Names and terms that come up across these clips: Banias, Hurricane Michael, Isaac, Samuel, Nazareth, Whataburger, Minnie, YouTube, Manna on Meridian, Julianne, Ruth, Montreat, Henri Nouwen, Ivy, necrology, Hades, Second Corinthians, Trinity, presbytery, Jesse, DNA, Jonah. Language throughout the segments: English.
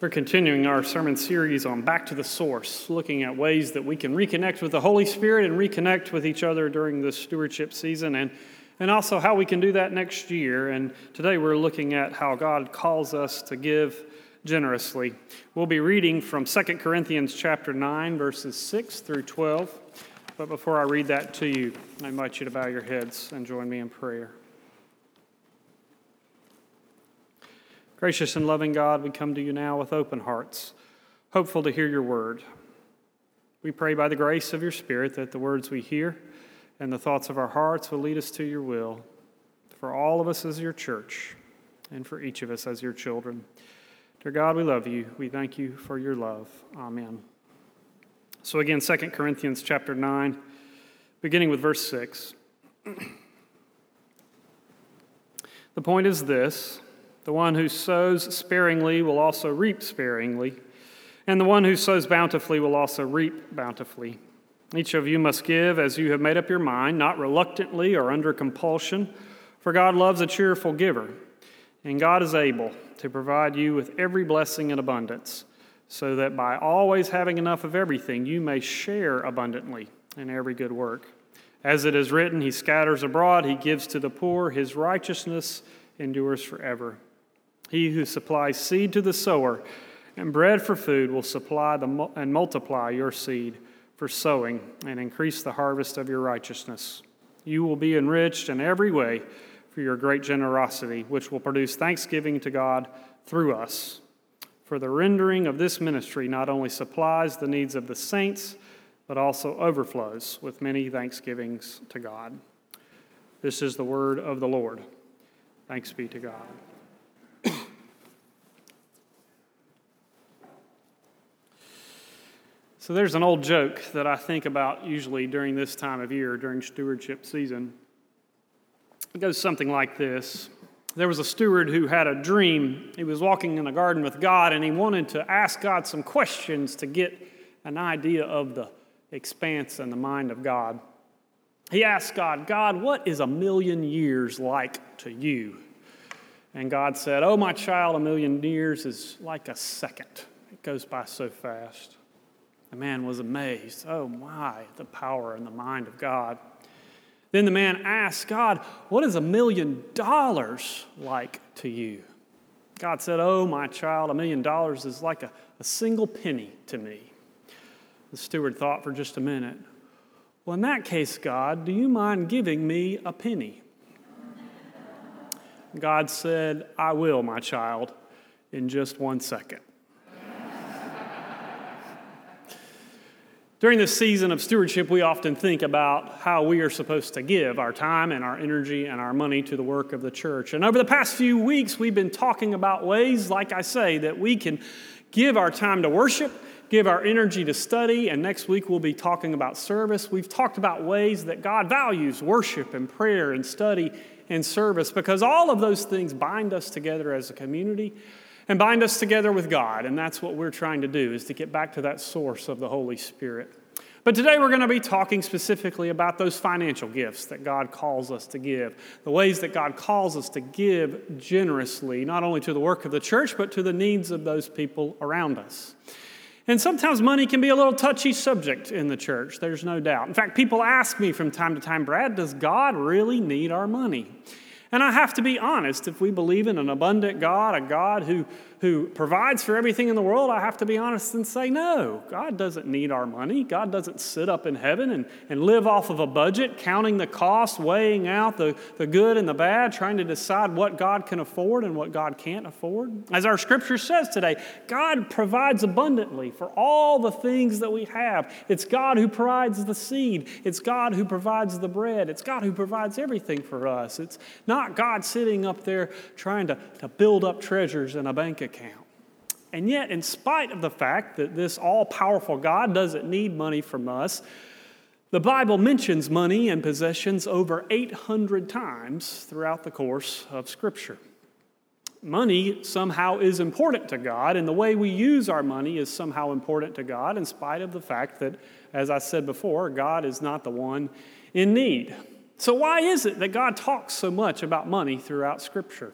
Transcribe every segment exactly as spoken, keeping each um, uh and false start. We're continuing our sermon series on Back to the Source, looking at ways that we can reconnect with the Holy Spirit and reconnect with each other during this stewardship season, and, and also how we can do that next year. And today we're looking at how God calls us to give generously. We'll be reading from Second Corinthians chapter nine, verses six through twelve. But before I read that to you, I invite you to bow your heads and join me in prayer. Gracious and loving God, we come to you now with open hearts, hopeful to hear your word. We pray by the grace of your Spirit that the words we hear and the thoughts of our hearts will lead us to your will, for all of us as your church and for each of us as your children. Dear God, we love you. We thank you for your love. Amen. So again, Second Corinthians chapter nine, beginning with verse six. The point is this: the one who sows sparingly will also reap sparingly, and the one who sows bountifully will also reap bountifully. Each of you must give as you have made up your mind, not reluctantly or under compulsion, for God loves a cheerful giver, and God is able to provide you with every blessing in abundance, so that by always having enough of everything, you may share abundantly in every good work. As it is written, he scatters abroad, he gives to the poor, his righteousness endures forever. He who supplies seed to the sower and bread for food will supply the, and multiply your seed for sowing and increase the harvest of your righteousness. You will be enriched in every way for your great generosity, which will produce thanksgiving to God through us. For the rendering of this ministry not only supplies the needs of the saints, but also overflows with many thanksgivings to God. This is the word of the Lord. Thanks be to God. So there's an old joke that I think about usually during this time of year, during stewardship season. It goes something like this. There was a steward who had a dream. He was walking in the garden with God, and he wanted to ask God some questions to get an idea of the expanse and the mind of God. He asked God, God, what is a million years like to you? And God said, oh, my child, a million years is like a second. It goes by so fast. The man was amazed. Oh my, the power and the mind of God. Then the man asked God, what is a million dollars like to you? God said, oh my child, a million dollars is like a, a single penny to me. The steward thought for just a minute. Well, in that case, God, do you mind giving me a penny? God said, I will, my child, in just one second. During this season of stewardship, we often think about how we are supposed to give our time and our energy and our money to the work of the church. And over the past few weeks, we've been talking about ways, like I say, that we can give our time to worship, give our energy to study, and next week we'll be talking about service. We've talked about ways that God values worship and prayer and study and service, because all of those things bind us together as a community and bind us together with God. And that's what we're trying to do, is to get back to that source of the Holy Spirit. But today we're going to be talking specifically about those financial gifts that God calls us to give, the ways that God calls us to give generously, not only to the work of the church, but to the needs of those people around us. And sometimes money can be a little touchy subject in the church, there's no doubt. In fact, people ask me from time to time, Brad, does God really need our money? And I have to be honest, if we believe in an abundant God, a God who, who provides for everything in the world, I have to be honest and say, no, God doesn't need our money. God doesn't sit up in heaven and, and live off of a budget, counting the cost, weighing out the, the good and the bad, trying to decide what God can afford and what God can't afford. As our scripture says today, God provides abundantly for all the things that we have. It's God who provides the seed. It's God who provides the bread. It's God who provides everything for us. It's not Not God sitting up there trying to, to build up treasures in a bank account. And yet, in spite of the fact that this all-powerful God doesn't need money from us, the Bible mentions money and possessions over eight hundred times throughout the course of Scripture. Money somehow is important to God, and the way we use our money is somehow important to God, in spite of the fact that, as I said before, God is not the one in need. So why is it that God talks so much about money throughout Scripture?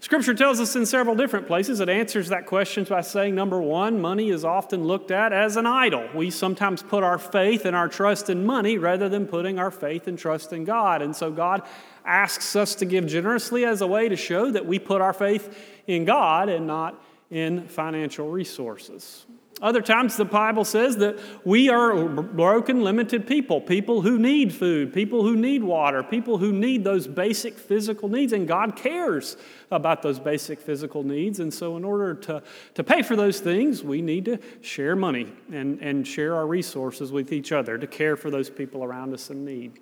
Scripture tells us in several different places it answers that question by saying, number one, money is often looked at as an idol. We sometimes put our faith and our trust in money rather than putting our faith and trust in God. And so God asks us to give generously as a way to show that we put our faith in God and not in financial resources. Other times the Bible says that we are broken, limited people, people who need food, people who need water, people who need those basic physical needs, and God cares about those basic physical needs. And so in order to, to pay for those things, we need to share money and, and share our resources with each other to care for those people around us in need.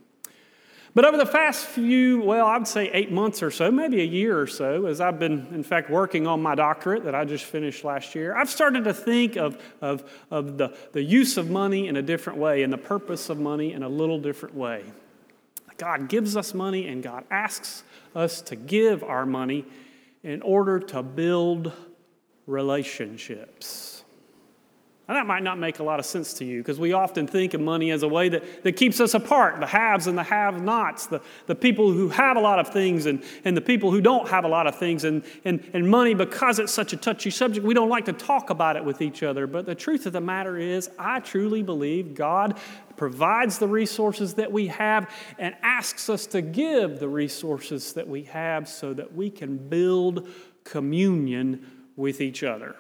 But over the past few, well, I would say eight months or so, maybe a year or so, as I've been, in fact, working on my doctorate that I just finished last year, I've started to think of, of, of the, the use of money in a different way and the purpose of money in a little different way. God gives us money and God asks us to give our money in order to build relationships. Now, that might not make a lot of sense to you because we often think of money as a way that, that keeps us apart, the haves and the have-nots, the, the people who have a lot of things and, and the people who don't have a lot of things. And, and, and money, because it's such a touchy subject, we don't like to talk about it with each other. But the truth of the matter is, I truly believe God provides the resources that we have and asks us to give the resources that we have so that we can build communion with each other.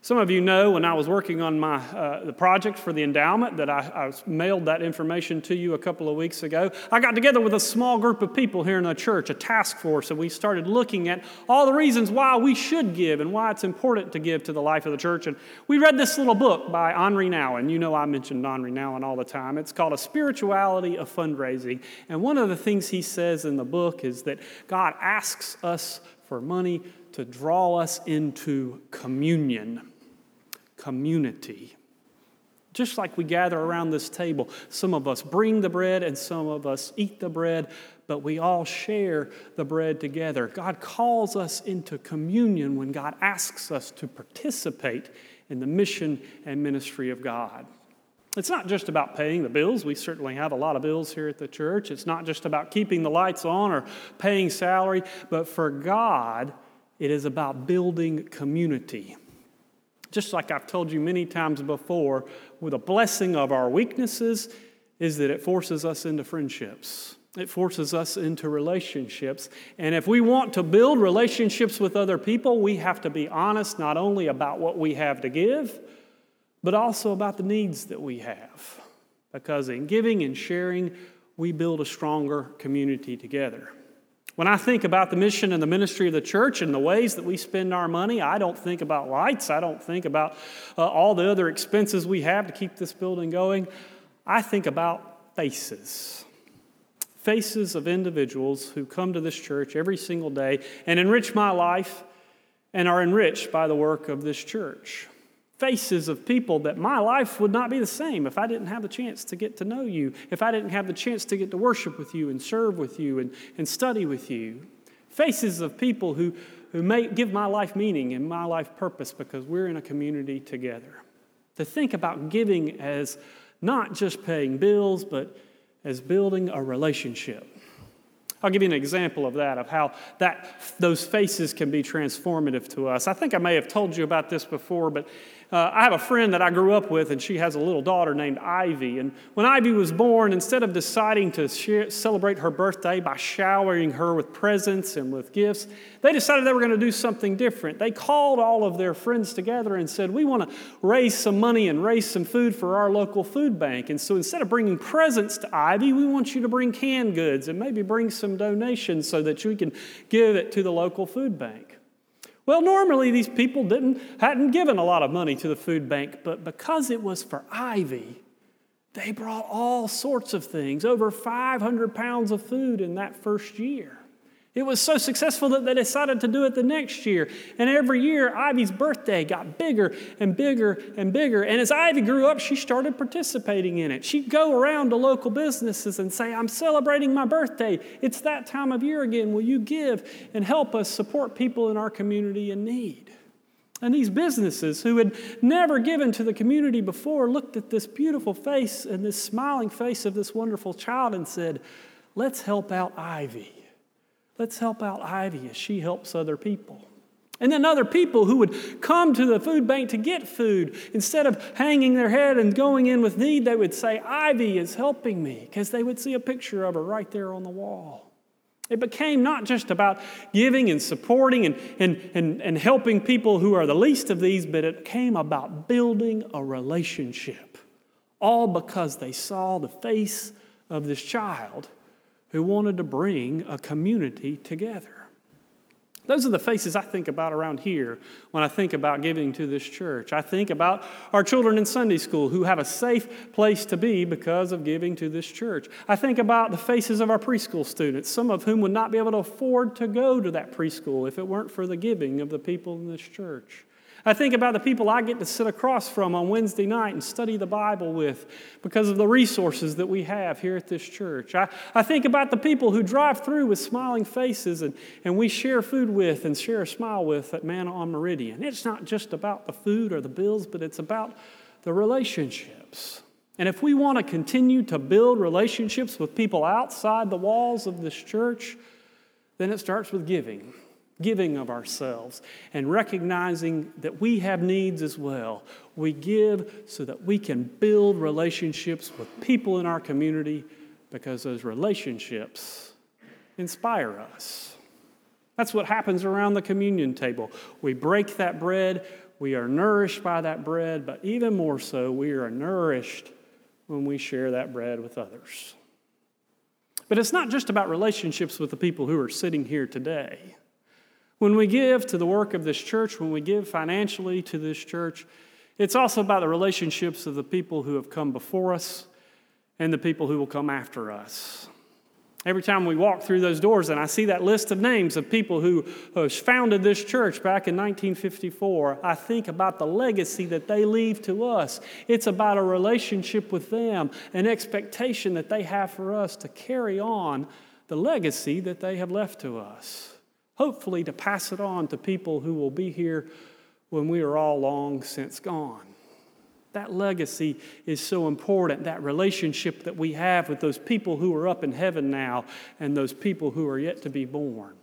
Some of you know when I was working on my uh, the project for the endowment that I, I mailed that information to you a couple of weeks ago. I got together with a small group of people here in the church, a task force, and we started looking at all the reasons why we should give and why it's important to give to the life of the church. And we read this little book by Henri Nouwen. You know I mentioned Henri Nouwen all the time. It's called A Spirituality of Fundraising. And one of the things he says in the book is that God asks us for money to draw us into communion. Community. Just like we gather around this table, some of us bring the bread and some of us eat the bread, but we all share the bread together. God calls us into communion when God asks us to participate in the mission and ministry of God. It's not just about paying the bills. We certainly have a lot of bills here at the church. It's not just about keeping the lights on or paying salary, but for God, it is about building community. Just like I've told you many times before, with a blessing of our weaknesses is that it forces us into friendships. It forces us into relationships. And if we want to build relationships with other people, we have to be honest not only about what we have to give, but also about the needs that we have. Because in giving and sharing, we build a stronger community together. When I think about the mission and the ministry of the church and the ways that we spend our money, I don't think about lights. I don't think about uh, all the other expenses we have to keep this building going. I think about faces. Faces of individuals who come to this church every single day and enrich my life and are enriched by the work of this church. Faces of people that my life would not be the same if I didn't have the chance to get to know you, if I didn't have the chance to get to worship with you and serve with you and, and study with you. Faces of people who, who may give my life meaning and my life purpose because we're in a community together. To think about giving as not just paying bills, but as building a relationship. I'll give you an example of that, of how that those faces can be transformative to us. I think I may have told you about this before, but uh, I have a friend that I grew up with, and she has a little daughter named Ivy. And when Ivy was born, instead of deciding to share, celebrate her birthday by showering her with presents and with gifts, they decided they were going to do something different. They called all of their friends together and said, we want to raise some money and raise some food for our local food bank. And so instead of bringing presents to Ivy, we want you to bring canned goods and maybe bring some donations so that you can give it to the local food bank. Well, normally these people didn't hadn't given a lot of money to the food bank, but because it was for Ivy, they brought all sorts of things, over five hundred pounds of food in that first year. It was so successful that they decided to do it the next year. And every year, Ivy's birthday got bigger and bigger and bigger. And as Ivy grew up, she started participating in it. She'd go around to local businesses and say, I'm celebrating my birthday. It's that time of year again. Will you give and help us support people in our community in need? And these businesses who had never given to the community before looked at this beautiful face and this smiling face of this wonderful child and said, let's help out Ivy. Let's help out Ivy as she helps other people. And then other people who would come to the food bank to get food, instead of hanging their head and going in with need, they would say, Ivy is helping me, because they would see a picture of her right there on the wall. It became not just about giving and supporting and, and, and, and helping people who are the least of these, but it came about building a relationship, all because they saw the face of this child who wanted to bring a community together. Those are the faces I think about around here when I think about giving to this church. I think about our children in Sunday school who have a safe place to be because of giving to this church. I think about the faces of our preschool students, some of whom would not be able to afford to go to that preschool if it weren't for the giving of the people in this church. I think about the people I get to sit across from on Wednesday night and study the Bible with because of the resources that we have here at this church. I, I think about the people who drive through with smiling faces and, and we share food with and share a smile with at Manna on Meridian. It's not just about the food or the bills, but it's about the relationships. And if we want to continue to build relationships with people outside the walls of this church, then it starts with giving. Giving of ourselves and recognizing that we have needs as well. We give so that we can build relationships with people in our community because those relationships inspire us. That's what happens around the communion table. We break that bread, we are nourished by that bread, but even more so, we are nourished when we share that bread with others. But it's not just about relationships with the people who are sitting here today. When we give to the work of this church, when we give financially to this church, it's also about the relationships of the people who have come before us and the people who will come after us. Every time we walk through those doors and I see that list of names of people who founded this church back in nineteen fifty-four, I think about the legacy that they leave to us. It's about a relationship with them, an expectation that they have for us to carry on the legacy that they have left to us. Hopefully to pass it on to people who will be here when we are all long since gone. That legacy is so important, that relationship that we have with those people who are up in heaven now and those people who are yet to be born.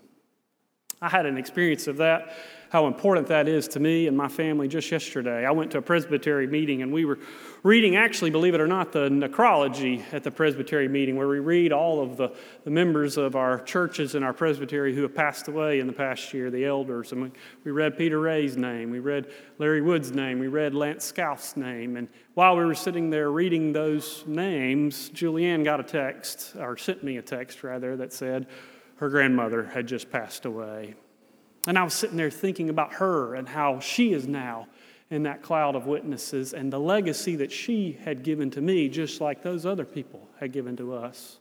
I had an experience of that, how important that is to me and my family just yesterday. I went to a presbytery meeting and we were reading, actually, believe it or not, the necrology at the presbytery meeting where we read all of the, the members of our churches and our presbytery who have passed away in the past year, the elders. And we, we read Peter Ray's name, we read Larry Wood's name, we read Lance Scout's name. And while we were sitting there reading those names, Julianne got a text, or sent me a text rather, that said, her grandmother had just passed away. And I was sitting there thinking about her and how she is now in that cloud of witnesses and the legacy that she had given to me, just like those other people had given to us.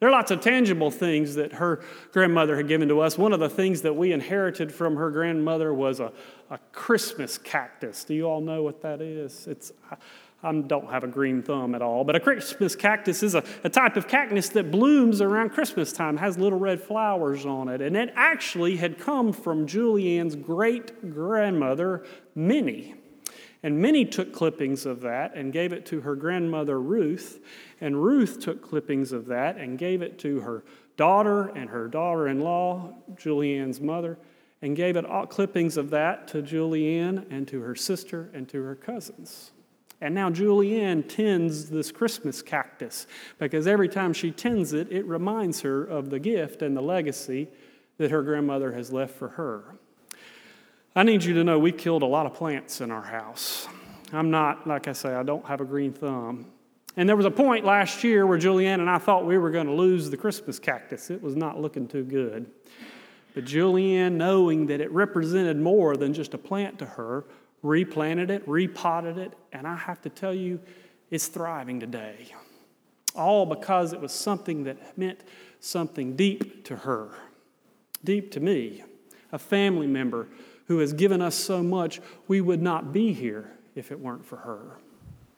There are lots of tangible things that her grandmother had given to us. One of the things that we inherited from her grandmother was a, a Christmas cactus. Do you all know what that is? It's... I, I don't have a green thumb at all, but a Christmas cactus is a, a type of cactus that blooms around Christmas time, has little red flowers on it, and it actually had come from Julianne's great-grandmother, Minnie. And Minnie took clippings of that and gave it to her grandmother, Ruth, and Ruth took clippings of that and gave it to her daughter and her daughter-in-law, Julianne's mother, and gave it all clippings of that to Julianne and to her sister and to her cousins. And now Julianne tends this Christmas cactus because every time she tends it, it reminds her of the gift and the legacy that her grandmother has left for her. I need you to know we killed a lot of plants in our house. I'm not, like I say, I don't have a green thumb. And there was a point last year where Julianne and I thought we were going to lose the Christmas cactus. It was not looking too good. But Julianne, knowing that it represented more than just a plant to her, replanted it, repotted it, and I have to tell you, it's thriving today. All because it was something that meant something deep to her, deep to me, a family member who has given us so much, we would not be here if it weren't for her.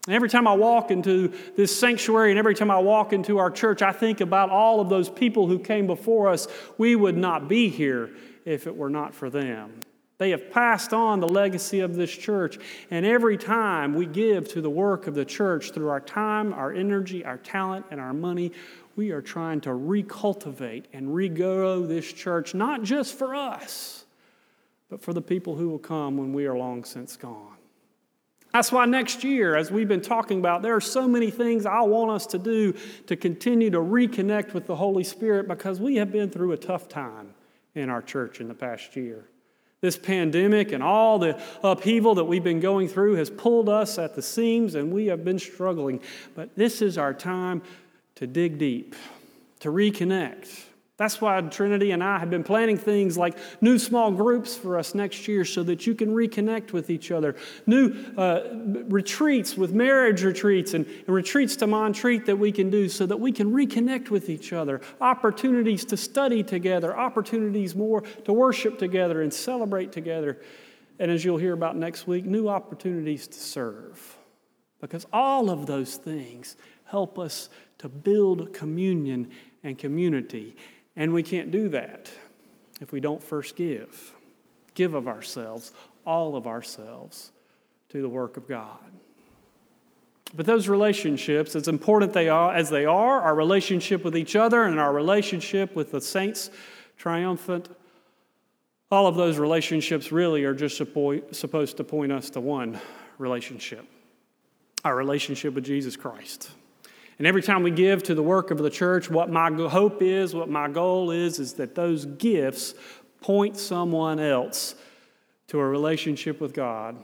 And every time I walk into this sanctuary and every time I walk into our church, I think about all of those people who came before us. We would not be here if it were not for them. They have passed on the legacy of this church. And every time we give to the work of the church through our time, our energy, our talent, and our money, we are trying to recultivate and regrow this church, not just for us, but for the people who will come when we are long since gone. That's why next year, as we've been talking about, there are so many things I want us to do to continue to reconnect with the Holy Spirit, because we have been through a tough time in our church in the past year. This pandemic and all the upheaval that we've been going through has pulled us at the seams, and we have been struggling. But this is our time to dig deep, to reconnect. That's why Trinity and I have been planning things like new small groups for us next year, so that you can reconnect with each other. New uh, retreats with marriage retreats and, and retreats to Montreat that we can do, so that we can reconnect with each other. Opportunities to study together. Opportunities more to worship together and celebrate together. And as you'll hear about next week, new opportunities to serve. Because all of those things help us to build communion and community. And we can't do that if we don't first give. Give of ourselves, all of ourselves, to the work of God. But those relationships, as important they are, as they are, our relationship with each other and our relationship with the saints triumphant, all of those relationships really are just supposed to point us to one relationship, our relationship with Jesus Christ. And every time we give to the work of the church, what my hope is, what my goal is, is that those gifts point someone else to a relationship with God.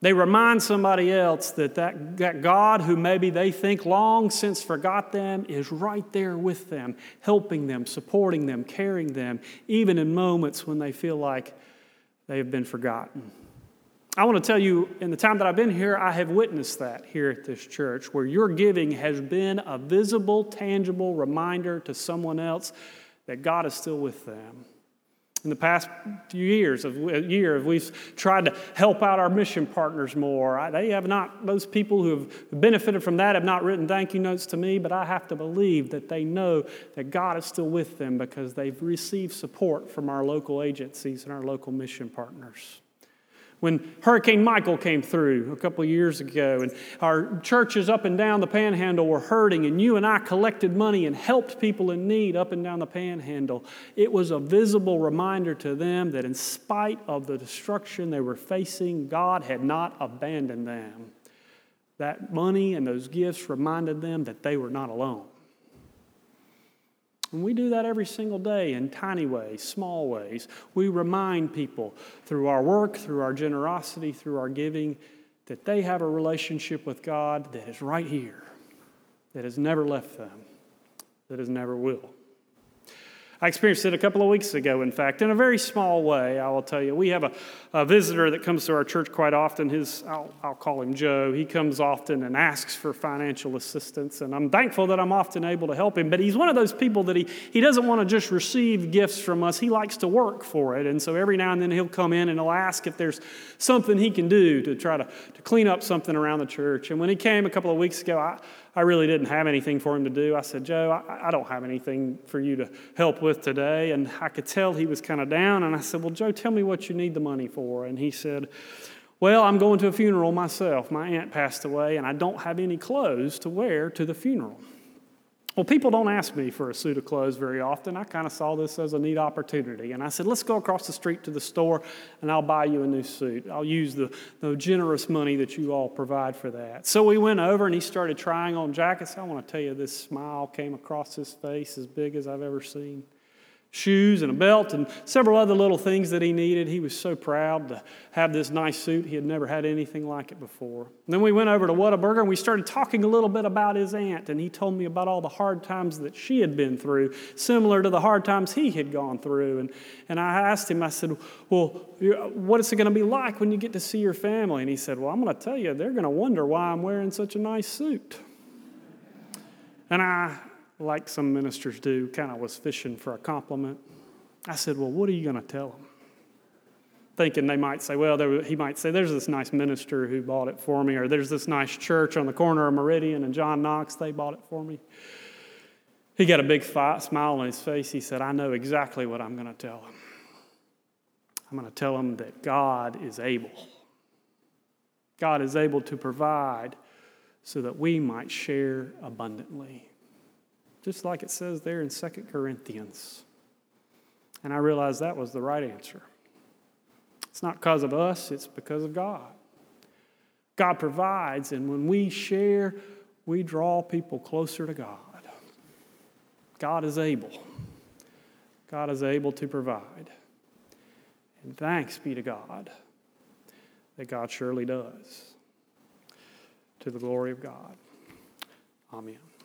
They remind somebody else that that, that God, who maybe they think long since forgot them, is right there with them, helping them, supporting them, carrying them, even in moments when they feel like they have been forgotten. I want to tell you, in the time that I've been here, I have witnessed that here at this church, where your giving has been a visible, tangible reminder to someone else that God is still with them. In the past few years, of year, we've tried to help out our mission partners more. They have not, those people who have benefited from that have not written thank you notes to me, but I have to believe that they know that God is still with them, because they've received support from our local agencies and our local mission partners. When Hurricane Michael came through a couple of years ago, and our churches up and down the Panhandle were hurting, and you and I collected money and helped people in need up and down the Panhandle, it was a visible reminder to them that in spite of the destruction they were facing, God had not abandoned them. That money and those gifts reminded them that they were not alone. And we do that every single day in tiny ways, small ways. We remind people through our work, through our generosity, through our giving, that they have a relationship with God that is right here, that has never left them, that has never will. I experienced it a couple of weeks ago, in fact, in a very small way, I will tell you. We have a, a visitor that comes to our church quite often. His, I'll, I'll call him Joe. He comes often and asks for financial assistance, and I'm thankful that I'm often able to help him. But he's one of those people that he, he doesn't want to just receive gifts from us. He likes to work for it, and so every now and then he'll come in and he'll ask if there's something he can do to try to, to clean up something around the church. And when he came a couple of weeks ago, I I really didn't have anything for him to do. I said, Joe, I, I don't have anything for you to help with today. And I could tell he was kind of down. And I said, well, Joe, tell me what you need the money for. And he said, well, I'm going to a funeral myself. My aunt passed away, and I don't have any clothes to wear to the funeral. Well, people don't ask me for a suit of clothes very often. I kind of saw this as a neat opportunity. And I said, let's go across the street to the store, and I'll buy you a new suit. I'll use the, the generous money that you all provide for that. So we went over, and he started trying on jackets. I want to tell you, this smile came across his face as big as I've ever seen. Shoes and a belt and several other little things that he needed. He was so proud to have this nice suit. He had never had anything like it before. And then we went over to Whataburger, and we started talking a little bit about his aunt, and he told me about all the hard times that she had been through, similar to the hard times he had gone through. And, and I asked him, I said, well, what is it going to be like when you get to see your family? And he said, well, I'm going to tell you, they're going to wonder why I'm wearing such a nice suit. And I, like some ministers do, kind of was fishing for a compliment. I said, well, what are you going to tell them? Thinking they might say, well, there, he might say, there's this nice minister who bought it for me, or there's this nice church on the corner of Meridian and John Knox, they bought it for me. He got a big smile on his face. He said, I know exactly what I'm going to tell them. I'm going to tell them that God is able. God is able to provide so that we might share abundantly. Just like it says there in Second Corinthians. And I realized that was the right answer. It's not because of us, it's because of God. God provides, and when we share, we draw people closer to God. God is able. God is able to provide. And thanks be to God that God surely does. To the glory of God. Amen.